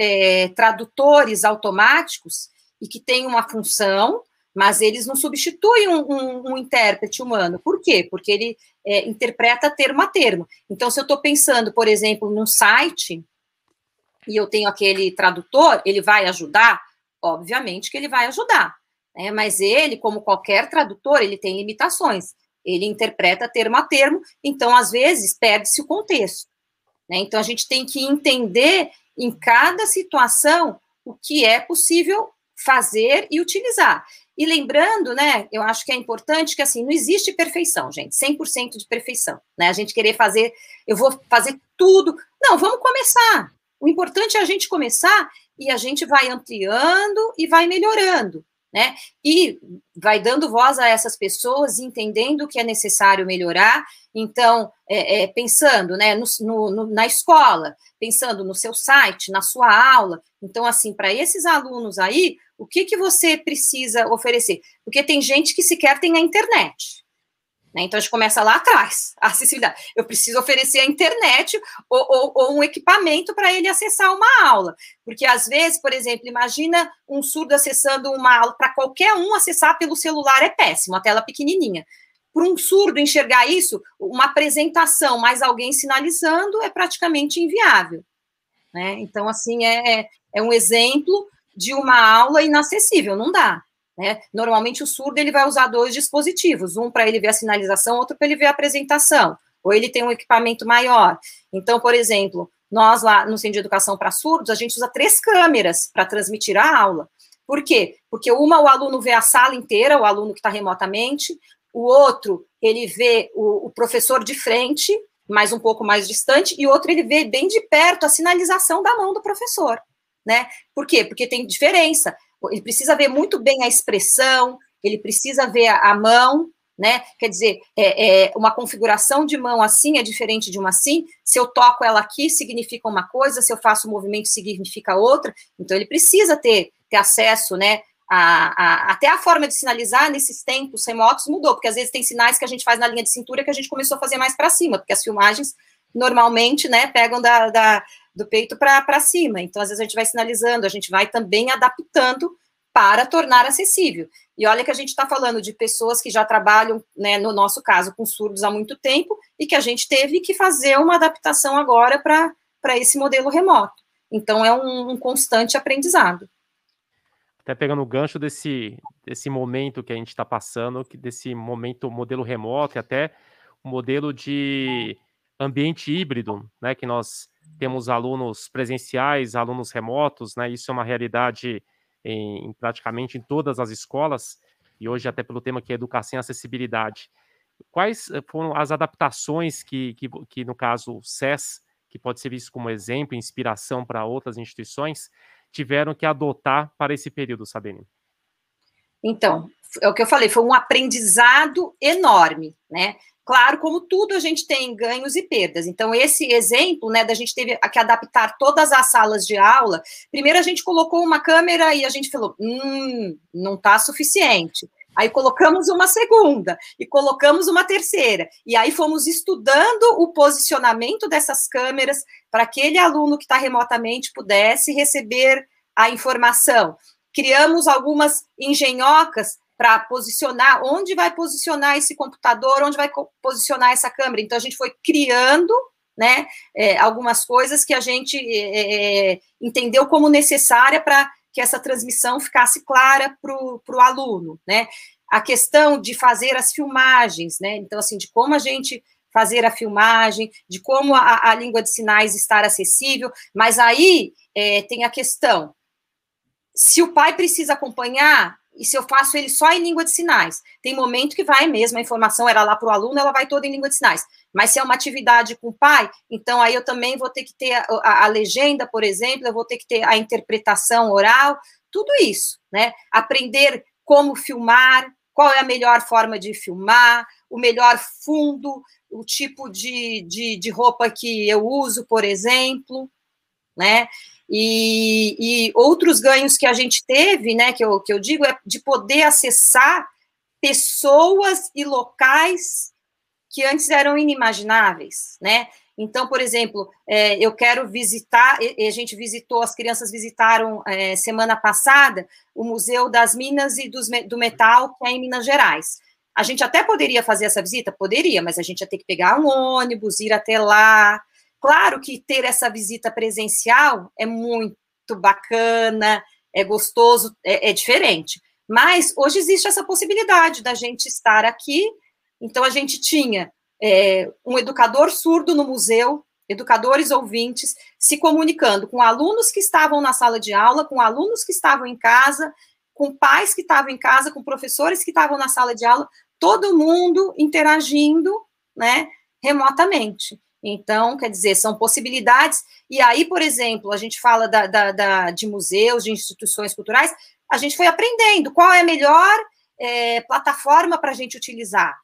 tradutores automáticos e que têm uma função, mas eles não substituem um intérprete humano. Por quê? Porque ele interpreta termo a termo. Então, se eu estou pensando, por exemplo, num site, e eu tenho aquele tradutor, ele vai ajudar? Obviamente que ele vai ajudar, né? Mas ele, como qualquer tradutor, ele tem limitações. Ele interpreta termo a termo, então, às vezes, perde-se o contexto, né? Então, a gente tem que entender, em cada situação, o que é possível fazer e utilizar. E lembrando, né, eu acho que é importante que, assim, não existe perfeição, gente, 100% de perfeição, né, a gente querer fazer, eu vou fazer tudo, não, vamos começar, o importante é a gente começar, e a gente vai ampliando e vai melhorando, né, e vai dando voz a essas pessoas, entendendo o que é necessário melhorar. Então, pensando, né, na escola, pensando no seu site, na sua aula. Então, assim, para esses alunos aí, o que você precisa oferecer? Porque tem gente que sequer tem a internet, Né? Então, a gente começa lá atrás, a acessibilidade. Eu preciso oferecer a internet ou um equipamento para ele acessar uma aula. Porque, às vezes, por exemplo, imagina um surdo acessando uma aula, para qualquer um acessar pelo celular é péssimo, a tela pequenininha. Para um surdo enxergar isso, uma apresentação, mais alguém sinalizando, é praticamente inviável. Né? Então, assim, é um exemplo de uma aula inacessível, não dá. Né? Normalmente, o surdo ele vai usar dois dispositivos, um para ele ver a sinalização, outro para ele ver a apresentação, ou ele tem um equipamento maior. Então, por exemplo, nós lá no Centro de Educação para Surdos, a gente usa 3 câmeras para transmitir a aula. Por quê? Porque uma, o aluno vê a sala inteira, o aluno que está remotamente, o outro, ele vê o professor de frente, mas um pouco mais distante, e outro ele vê bem de perto a sinalização da mão do professor. Né? Por quê? Porque tem diferença. Ele precisa ver muito bem a expressão, ele precisa ver a mão, né? Quer dizer, uma configuração de mão assim é diferente de uma assim. Se eu toco ela aqui, significa uma coisa, se eu faço um movimento, significa outra. Então, ele precisa ter acesso, né? Até a forma de sinalizar nesses tempos remotos mudou, porque às vezes tem sinais que a gente faz na linha de cintura que a gente começou a fazer mais para cima, porque as filmagens normalmente, né, pegam do peito para cima. Então, às vezes, a gente vai sinalizando, a gente vai também adaptando para tornar acessível. E olha que a gente está falando de pessoas que já trabalham, né, no nosso caso, com surdos há muito tempo e que a gente teve que fazer uma adaptação agora para esse modelo remoto. Então, é um constante aprendizado. Até pegando o gancho desse momento que a gente está passando, desse momento modelo remoto e até o modelo de ambiente híbrido, né, que nós temos alunos presenciais, alunos remotos, né? Isso é uma realidade em praticamente em todas as escolas, e hoje até pelo tema que é educação e acessibilidade. Quais foram as adaptações que no caso, o CES, que pode ser visto como exemplo e inspiração para outras instituições, tiveram que adotar para esse período, Sabine? Então, é o que eu falei, foi um aprendizado enorme, né? Claro, como tudo, a gente tem ganhos e perdas. Então, esse exemplo, né, da gente teve que adaptar todas as salas de aula, primeiro a gente colocou uma câmera e a gente falou, não tá suficiente. Aí colocamos uma segunda e colocamos uma terceira. E aí fomos estudando o posicionamento dessas câmeras para aquele aluno que está remotamente pudesse receber a informação. Criamos algumas engenhocas para posicionar, onde vai posicionar esse computador, onde vai posicionar essa câmera. Então, a gente foi criando, né, algumas coisas que a gente entendeu como necessária para que essa transmissão ficasse clara para o aluno. Né? A questão de fazer as filmagens, né? Então, assim, de como a gente fazer a filmagem, de como a língua de sinais estar acessível, mas aí tem a questão, se o pai precisa acompanhar, e se eu faço ele só em língua de sinais? Tem momento que vai mesmo, a informação era lá para o aluno, ela vai toda em língua de sinais. Mas se é uma atividade com o pai, então aí eu também vou ter que ter a legenda, por exemplo, eu vou ter que ter a interpretação oral, tudo isso, né? Aprender como filmar, qual é a melhor forma de filmar, o melhor fundo, o tipo de roupa que eu uso, por exemplo, né? E outros ganhos que a gente teve, né, que eu digo, é de poder acessar pessoas e locais que antes eram inimagináveis, né? Então, por exemplo, eu quero visitar, as crianças visitaram semana passada o Museu das Minas e do Metal, que é em Minas Gerais. A gente até poderia fazer essa visita? Poderia, mas a gente ia ter que pegar um ônibus, ir até lá. Claro que ter essa visita presencial é muito bacana, é gostoso, é diferente. Mas hoje existe essa possibilidade da gente estar aqui. Então, a gente tinha um educador surdo no museu, educadores ouvintes, se comunicando com alunos que estavam na sala de aula, com alunos que estavam em casa, com pais que estavam em casa, com professores que estavam na sala de aula, todo mundo interagindo, né, remotamente. Então, quer dizer, são possibilidades, e aí, por exemplo, a gente fala de museus, de instituições culturais, a gente foi aprendendo qual é a melhor plataforma para a gente utilizar,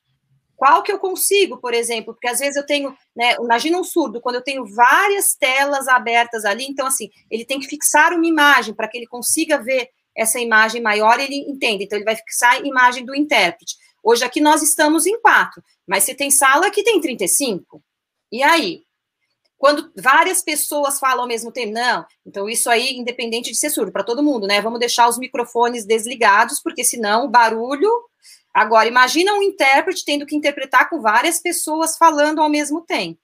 qual que eu consigo, por exemplo, porque às vezes eu tenho, né, imagina um surdo, quando eu tenho várias telas abertas ali, então, assim, ele tem que fixar uma imagem para que ele consiga ver essa imagem maior, ele entenda, então ele vai fixar a imagem do intérprete. Hoje aqui nós estamos em 4, mas se tem sala que tem 35. E aí? Quando várias pessoas falam ao mesmo tempo, não, então isso aí, independente de ser surdo, para todo mundo, né? Vamos deixar os microfones desligados, porque senão o barulho... Agora, imagina um intérprete tendo que interpretar com várias pessoas falando ao mesmo tempo,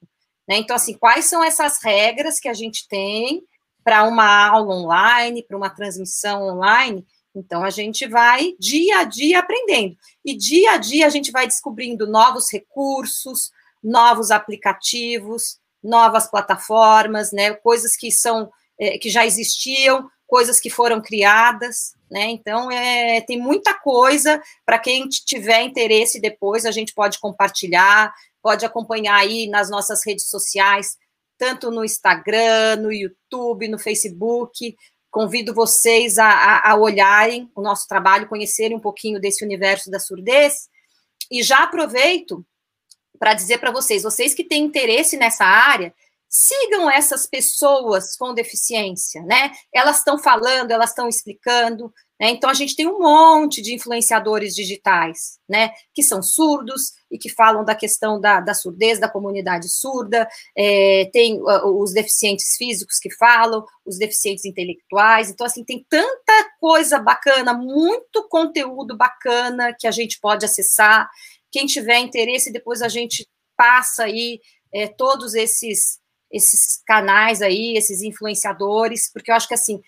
né? Então, assim, quais são essas regras que a gente tem para uma aula online, para uma transmissão online? Então, a gente vai dia a dia aprendendo. E dia a dia a gente vai descobrindo novos recursos, novos aplicativos, novas plataformas, né, coisas que são, que já existiam, coisas que foram criadas, né, então tem muita coisa, para quem tiver interesse depois, a gente pode compartilhar, pode acompanhar aí nas nossas redes sociais, tanto no Instagram, no YouTube, no Facebook, convido vocês a olharem o nosso trabalho, conhecerem um pouquinho desse universo da surdez, e já aproveito para dizer para vocês, vocês que têm interesse nessa área, sigam essas pessoas com deficiência, né? Elas estão falando, elas estão explicando, né? Então, a gente tem um monte de influenciadores digitais, né? Que são surdos e que falam da questão da surdez, da comunidade surda, tem os deficientes físicos que falam, os deficientes intelectuais, então, assim, tem tanta coisa bacana, muito conteúdo bacana que a gente pode acessar. Quem tiver interesse, depois a gente passa aí todos esses canais aí, esses influenciadores, porque eu acho que, assim,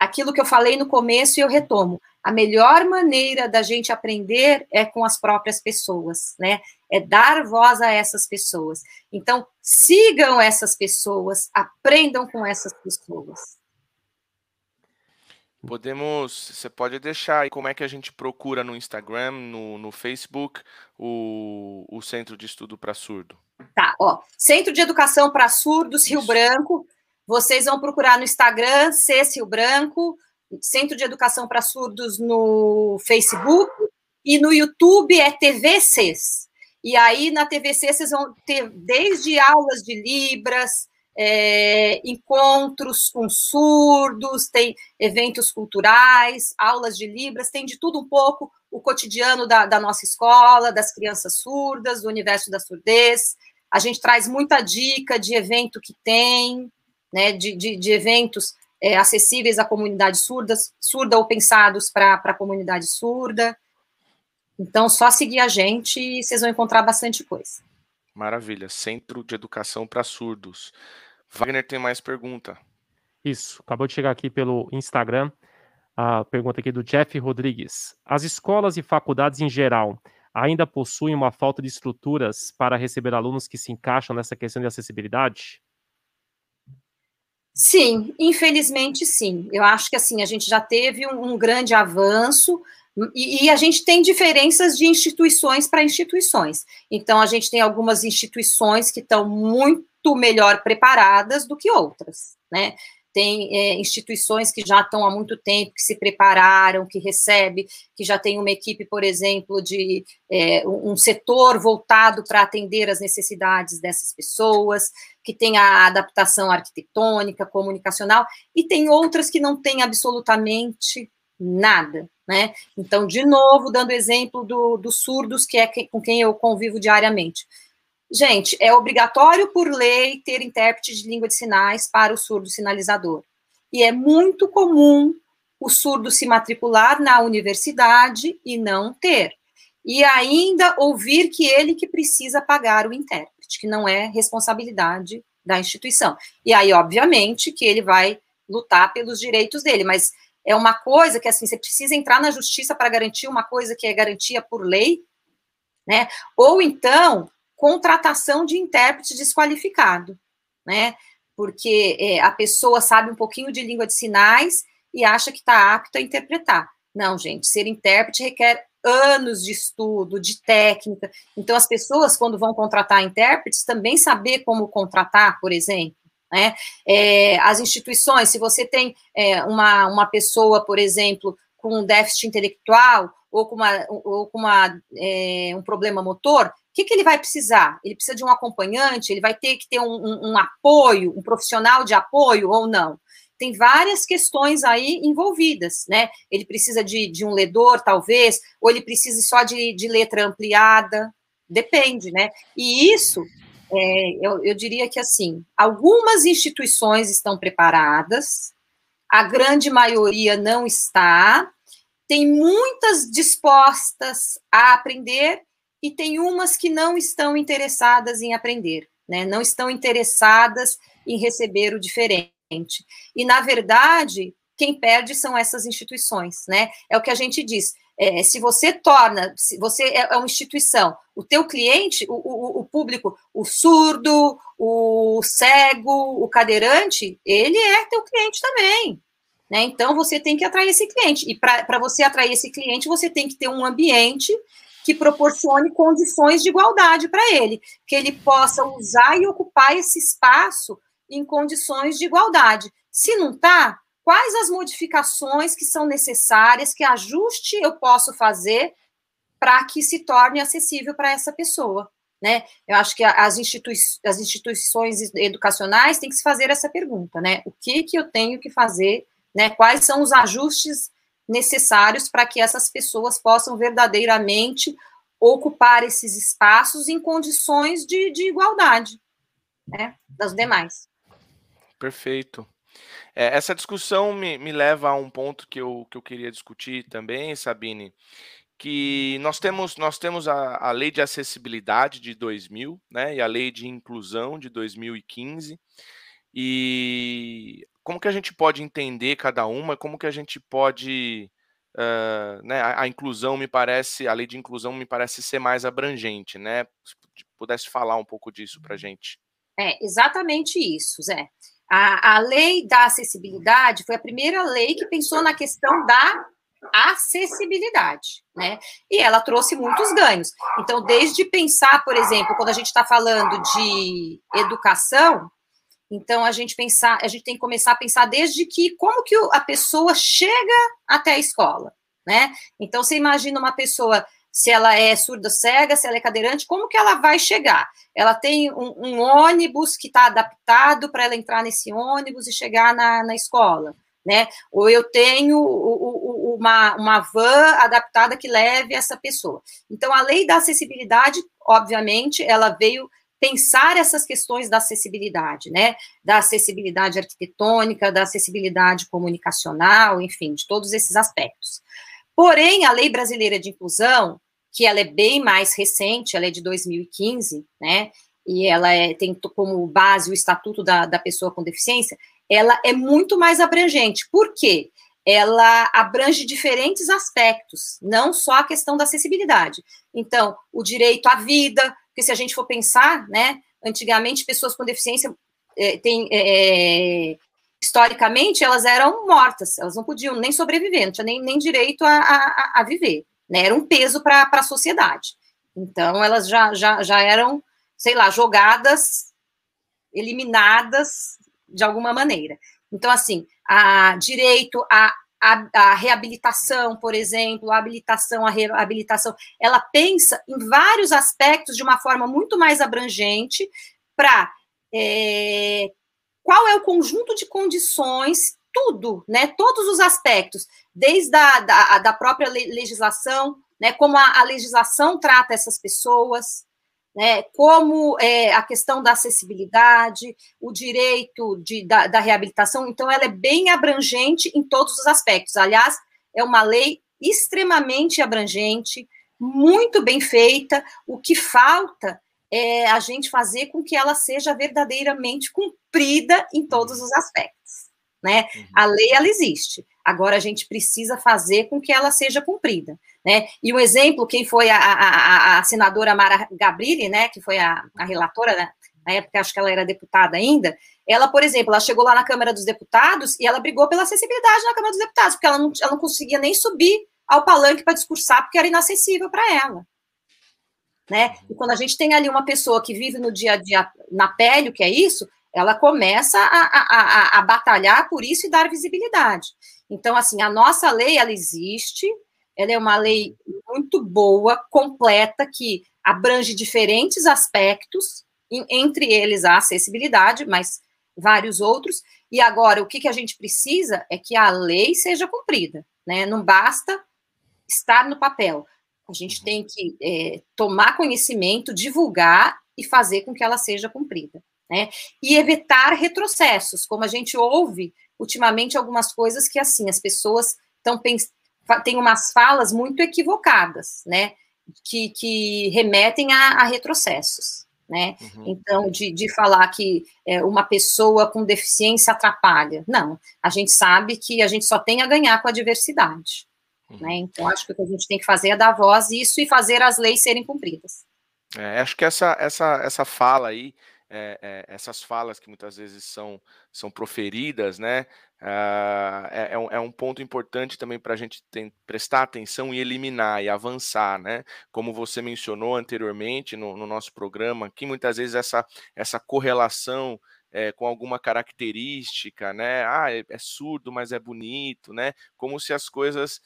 aquilo que eu falei no começo e eu retomo, a melhor maneira da gente aprender é com as próprias pessoas, né? É dar voz a essas pessoas. Então, sigam essas pessoas, aprendam com essas pessoas. Você pode deixar aí como é que a gente procura no Instagram, no Facebook, o Centro de Estudo para Surdo. Tá, ó, Centro de Educação para Surdos Rio Branco, vocês vão procurar no Instagram, CES Rio Branco, Centro de Educação para Surdos no Facebook, e no YouTube é TVCES. E aí na TVCES vocês vão ter desde aulas de Libras, encontros com surdos, tem eventos culturais, aulas de Libras, tem de tudo um pouco, o cotidiano da nossa escola, das crianças surdas, do universo da surdez. A gente traz muita dica de evento que tem, né, de eventos acessíveis à comunidade surda ou pensados para a comunidade surda. Então, só seguir a gente e vocês vão encontrar bastante coisa. Maravilha, Centro de Educação para Surdos. Wagner tem mais pergunta. Isso, acabou de chegar aqui pelo Instagram, a pergunta aqui do Jeff Rodrigues. As escolas e faculdades em geral ainda possuem uma falta de estruturas para receber alunos que se encaixam nessa questão de acessibilidade? Sim, infelizmente sim. Eu acho que, assim, a gente já teve um grande avanço, e a gente tem diferenças de instituições para instituições. Então, a gente tem algumas instituições que estão muito melhor preparadas do que outras, né? Tem instituições que já estão há muito tempo, que se prepararam, que recebem, que já tem uma equipe, por exemplo, de um setor voltado para atender as necessidades dessas pessoas, que tem a adaptação arquitetônica, comunicacional, e tem outras que não têm absolutamente nada, né? Então, de novo, dando exemplo dos surdos, que é com quem eu convivo diariamente. Gente, é obrigatório por lei ter intérprete de língua de sinais para o surdo sinalizador. E é muito comum o surdo se matricular na universidade e não ter. E ainda ouvir que ele que precisa pagar o intérprete, que não é responsabilidade da instituição. E aí, obviamente, que ele vai lutar pelos direitos dele, mas é uma coisa que, assim, você precisa entrar na justiça para garantir uma coisa que é garantia por lei, né? Ou então, contratação de intérprete desqualificado, né? Porque a pessoa sabe um pouquinho de língua de sinais e acha que está apta a interpretar. Não, gente, ser intérprete requer anos de estudo, de técnica. Então, as pessoas, quando vão contratar intérpretes, também saber como contratar, por exemplo. Né? As instituições, se você tem uma pessoa, por exemplo, com um déficit intelectual ou com um problema motor, o que ele vai precisar? Ele precisa de um acompanhante? Ele vai ter que ter um apoio, um profissional de apoio ou não? tem várias questões aí envolvidas, né? Ele precisa de um ledor, talvez, ou ele precisa só de letra ampliada, depende, né? E isso, eu diria que, assim, algumas instituições estão preparadas, a grande maioria não está, tem muitas dispostas a aprender e tem umas que não estão interessadas em aprender, né? Não estão interessadas em receber o diferente. E, na verdade, quem perde são essas instituições, né? É o que a gente diz. Se você é uma instituição, o teu cliente, o público, o surdo, o cego, o cadeirante, ele é teu cliente também, né? Então, você tem que atrair esse cliente. E para você atrair esse cliente, você tem que ter um ambiente que proporcione condições de igualdade para ele, que ele possa usar e ocupar esse espaço em condições de igualdade. Se não está, quais as modificações que são necessárias, que ajuste eu posso fazer para que se torne acessível para essa pessoa, né? Eu acho que as instituições educacionais têm que se fazer essa pergunta, né? O que, que eu tenho que fazer, né? Quais são os ajustes necessários para que essas pessoas possam verdadeiramente ocupar esses espaços em condições de igualdade, né, das demais. Perfeito. Essa discussão me leva a um ponto que eu queria discutir também, Sabine, que nós temos a Lei de Acessibilidade de 2000, né, e a Lei de Inclusão de 2015, e como que a gente pode entender cada uma, como que a gente pode... né, a inclusão me parece, a Lei de Inclusão me parece ser mais abrangente, né? Se pudesse falar um pouco disso para a gente. Exatamente isso, Zé. A lei da acessibilidade foi a primeira lei que pensou na questão da acessibilidade, né? E ela trouxe muitos ganhos. Então, desde pensar, por exemplo, quando a gente está falando de educação, então a gente tem que começar a pensar desde que como que a pessoa chega até a escola, né? Então, você imagina uma pessoa, se ela é surda cega, se ela é cadeirante, como que ela vai chegar? Ela tem um ônibus que está adaptado para ela entrar nesse ônibus e chegar na escola, né? Ou eu tenho uma van adaptada que leve essa pessoa. Então, a lei da acessibilidade, obviamente, ela veio pensar essas questões da acessibilidade, né? Da acessibilidade arquitetônica, da acessibilidade comunicacional, enfim, de todos esses aspectos. Porém, a Lei Brasileira de Inclusão, que ela é bem mais recente, ela é de 2015, né, e ela tem como base o Estatuto da Pessoa com Deficiência, ela é muito mais abrangente. Por quê? Ela abrange diferentes aspectos, não só a questão da acessibilidade. Então, o direito à vida, porque se a gente for pensar, né, antigamente pessoas com deficiência historicamente, elas eram mortas, elas não podiam nem sobreviver, não tinha nem direito a viver, né? Era um peso para a sociedade. Então, elas já eram, sei lá, jogadas, eliminadas de alguma maneira. Então, assim, direito à reabilitação, por exemplo, a reabilitação, ela pensa em vários aspectos de uma forma muito mais abrangente para... qual é o conjunto de condições, tudo, né? Todos os aspectos, desde da própria legislação, né? Como a legislação trata essas pessoas, né? Como a questão da acessibilidade, o direito da reabilitação. Então, ela é bem abrangente em todos os aspectos. Aliás, é uma lei extremamente abrangente, muito bem feita. O que falta é a gente fazer com que ela seja verdadeiramente cumprida em todos os aspectos, né? Uhum. A lei, ela existe. Agora, a gente precisa fazer com que ela seja cumprida, né? E um exemplo, quem foi a senadora Mara Gabrilli, né? Que foi a relatora, né? Na época, acho que ela era deputada ainda. Ela, por exemplo, ela chegou lá na Câmara dos Deputados e ela brigou pela acessibilidade na Câmara dos Deputados, porque ela não conseguia nem subir ao palanque para discursar, porque era inacessível para ela. Né? E quando a gente tem ali uma pessoa que vive no dia a dia na pele, o que é isso, ela começa a batalhar por isso e dar visibilidade. Então, assim, a nossa lei, ela existe, ela é uma lei muito boa, completa, que abrange diferentes aspectos, entre eles a acessibilidade, mas vários outros, e agora o que a gente precisa é que a lei seja cumprida, né? Não basta estar no papel, a gente tem que tomar conhecimento, divulgar e fazer com que ela seja cumprida, né? E evitar retrocessos, como a gente ouve ultimamente algumas coisas que, assim, as pessoas têm umas falas muito equivocadas, né? Que remetem a retrocessos, né? Uhum. Então, de falar que uma pessoa com deficiência atrapalha. Não, a gente sabe que a gente só tem a ganhar com a diversidade, uhum, né? Então, acho que o que a gente tem que fazer é dar voz a isso e fazer as leis serem cumpridas. Acho que essa fala aí, essas falas que muitas vezes são proferidas, né? Um ponto importante também para a gente prestar atenção e eliminar e avançar, né? Como você mencionou anteriormente no nosso programa, que muitas vezes essa correlação com alguma característica, né? É surdo, mas é bonito, né? Como se as coisas,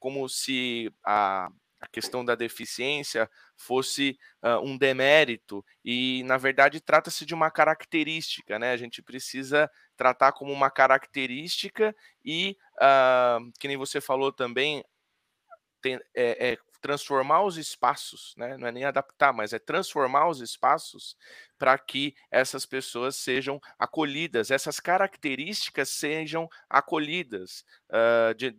como se a questão da deficiência fosse um demérito, e na verdade trata-se de uma característica, né? A gente precisa tratar como uma característica e, que nem você falou também, transformar os espaços, né? Não é nem adaptar, mas é transformar os espaços para que essas pessoas sejam acolhidas, essas características sejam acolhidas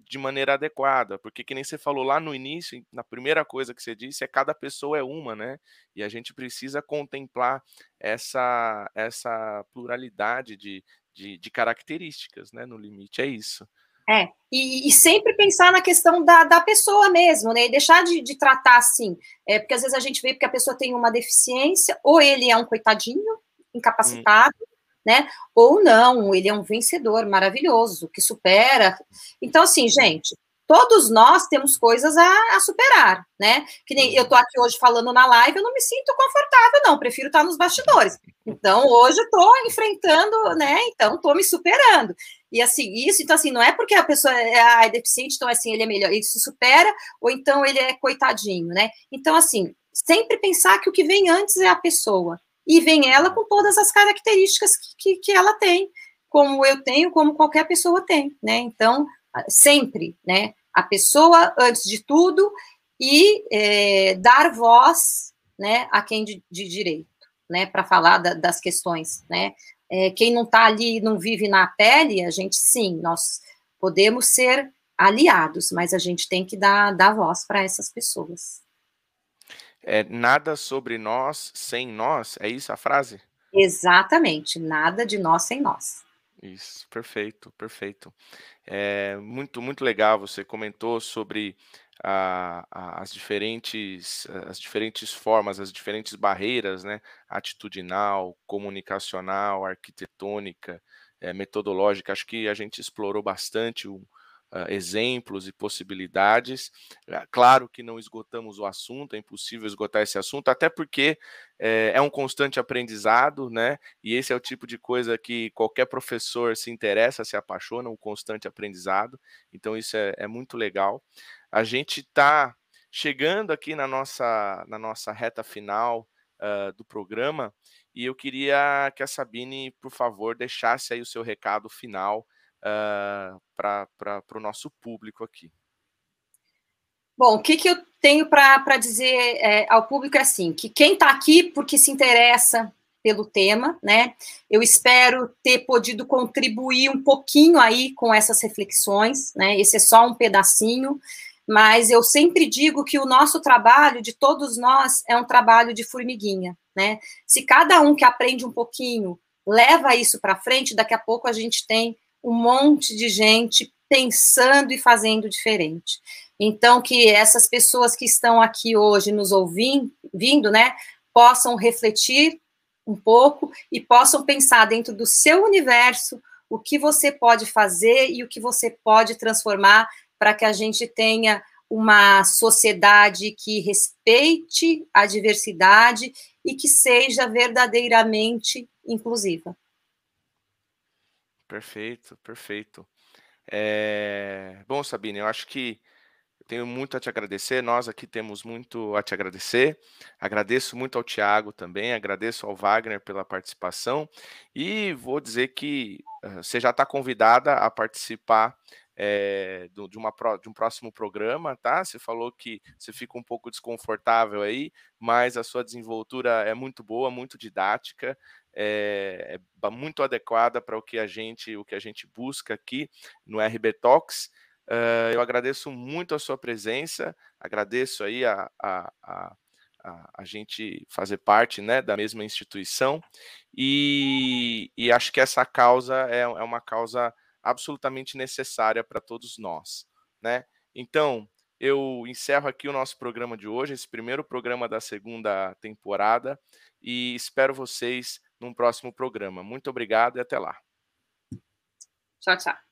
de maneira adequada, porque, que nem você falou lá no início, na primeira coisa que você disse, cada pessoa é uma, né? E a gente precisa contemplar essa pluralidade de características, né? No limite, é isso. E sempre pensar na questão da pessoa mesmo, né? E deixar de tratar assim, porque às vezes a gente vê que a pessoa tem uma deficiência, ou ele é um coitadinho, incapacitado, né? Ou não, ele é um vencedor maravilhoso, que supera. Então, assim, gente, todos nós temos coisas a superar, né? Que nem eu tô aqui hoje falando na live, eu não me sinto confortável, não, prefiro estar nos bastidores. Então, hoje eu tô enfrentando, né? Então, tô me superando. E assim, isso, então, assim, não é porque a pessoa é deficiente, então, assim, ele é melhor, ele se supera, ou então ele é coitadinho, né? Então, assim, sempre pensar que o que vem antes é a pessoa, e vem ela com todas as características que ela tem, como eu tenho, como qualquer pessoa tem, né? Então, sempre, né? A pessoa antes de tudo e dar voz, né, a quem de direito, né, para falar das questões, né? Quem não está ali, não vive na pele, a gente, sim, nós podemos ser aliados, mas a gente tem que dar voz para essas pessoas. Nada sobre nós sem nós, é isso a frase? Exatamente, nada de nós sem nós. Isso, perfeito, perfeito. Muito, muito legal, você comentou sobre as diferentes formas, as diferentes barreiras, né? Atitudinal, comunicacional, arquitetônica, metodológica. Acho que a gente explorou bastante exemplos e possibilidades. Claro que não esgotamos o assunto, é impossível esgotar esse assunto, até porque é um constante aprendizado, né? E esse é o tipo de coisa que qualquer professor se interessa, se apaixona, um constante aprendizado. Então isso é muito legal. A gente está chegando aqui na nossa reta final do programa, e eu queria que a Sabine, por favor, deixasse aí o seu recado final para o nosso público aqui. Bom, o que eu tenho para dizer ao público é assim, que quem está aqui porque se interessa pelo tema, né? Eu espero ter podido contribuir um pouquinho aí com essas reflexões, né? Esse é só um pedacinho, mas eu sempre digo que o nosso trabalho, de todos nós, é um trabalho de formiguinha, né? Se cada um que aprende um pouquinho leva isso para frente, daqui a pouco a gente tem um monte de gente pensando e fazendo diferente. Então, que essas pessoas que estão aqui hoje nos ouvindo, né, possam refletir um pouco e possam pensar dentro do seu universo o que você pode fazer e o que você pode transformar para que a gente tenha uma sociedade que respeite a diversidade e que seja verdadeiramente inclusiva. Perfeito, perfeito. Bom, Sabine, eu acho que tenho muito a te agradecer, nós aqui temos muito a te agradecer, agradeço muito ao Thiago também, agradeço ao Wagner pela participação e vou dizer que você já está convidada a participar de um próximo programa, tá? Você falou que você fica um pouco desconfortável aí, mas a sua desenvoltura é muito boa, muito didática, é muito adequada para o que a gente busca aqui no RB Talks. Eu agradeço muito a sua presença, agradeço aí a gente fazer parte, né, da mesma instituição e acho que essa causa é uma causa absolutamente necessária para todos nós, né? Então, eu encerro aqui o nosso programa de hoje, esse primeiro programa da segunda temporada, e espero vocês num próximo programa. Muito obrigado e até lá. Tchau, tchau.